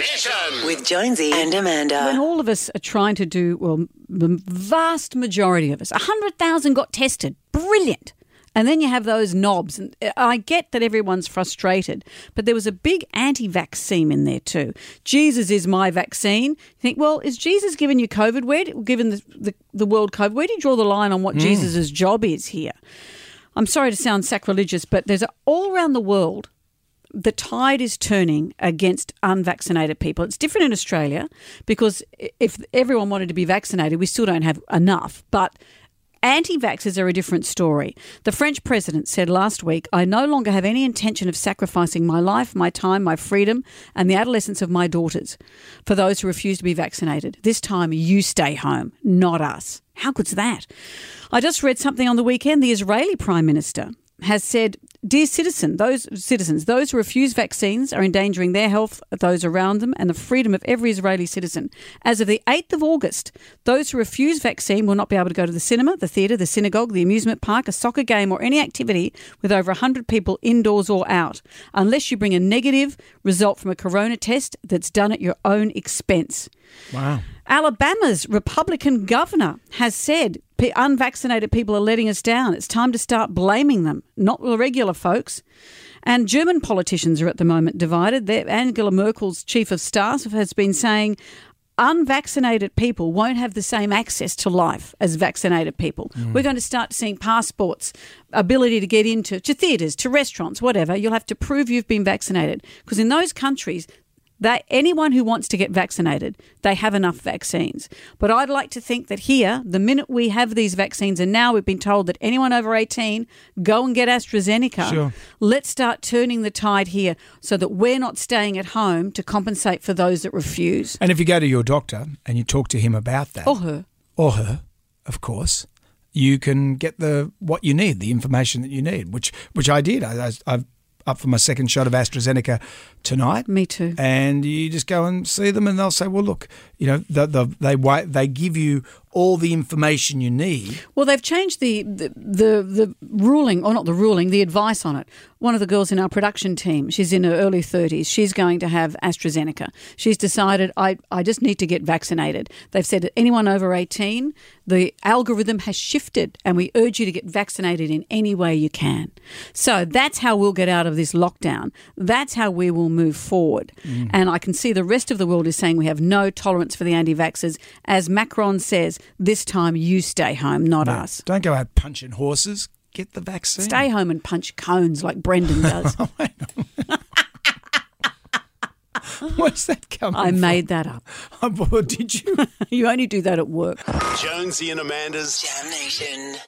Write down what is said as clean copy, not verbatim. Mission with Jonesy and Amanda. When all of us are trying to do, well, the vast majority of us, 100,000 got tested. Brilliant. And then you have those knobs. And I get that everyone's frustrated, but there was a big anti-vaccine in there too. Jesus is my vaccine. You think, well, is Jesus giving you COVID? Given the world COVID, where do you draw the line on what Jesus' job is here? I'm sorry to sound sacrilegious, but there's all around the world, the tide is turning against unvaccinated people. It's different in Australia because if everyone wanted to be vaccinated, we still don't have enough. But anti-vaxxers are a different story. The French president said last week, I no longer have any intention of sacrificing my life, my time, my freedom and the adolescence of my daughters for those who refuse to be vaccinated. This time you stay home, not us. How good's that? I just read something on the weekend. The Israeli Prime Minister has said, dear citizens, those who refuse vaccines are endangering their health, those around them, and the freedom of every Israeli citizen. As of the 8th of August, those who refuse vaccine will not be able to go to the cinema, the theatre, the synagogue, the amusement park, a soccer game or any activity with over 100 people indoors or out, unless you bring a negative result from a corona test that's done at your own expense. Wow. Alabama's Republican governor has said unvaccinated people are letting us down. It's time to start blaming them, not the regular folks. And German politicians are at the moment divided. Angela Merkel's chief of staff has been saying unvaccinated people won't have the same access to life as vaccinated people. Mm. We're going to start seeing passports, ability to get into to theatres, to restaurants, whatever. You'll have to prove you've been vaccinated because in those countries, anyone who wants to get vaccinated, they have enough vaccines. But I'd like to think that here, the minute we have these vaccines, and now we've been told that anyone over 18, go and get AstraZeneca, sure. Let's start turning the tide here so that we're not staying at home to compensate for those that refuse. And if you go to your doctor and you talk to him about that. Or her, of course. You can get what you need, the information that you need, which I did. I've up for my second shot of AstraZeneca tonight. Me too. And you just go and see them and they'll say, well, look, you know, they give you all the information you need. Well, they've changed the ruling, or not the ruling, the advice on it. One of the girls in our production team, she's in her early 30s. She's going to have AstraZeneca. She's decided, I just need to get vaccinated. They've said anyone over 18, the algorithm has shifted and we urge you to get vaccinated in any way you can. So that's how we'll get out of this lockdown. That's how we will move forward. Mm. And I can see the rest of the world is saying we have no tolerance for the anti-vaxxers. As Macron says, this time you stay home, not us. Don't go out punching horses. Get the vaccine. Stay home and punch cones like Brendan does. Where's that coming from? I made that up. Oh, did you? You only do that at work. Jonesy and Amanda's Damnation.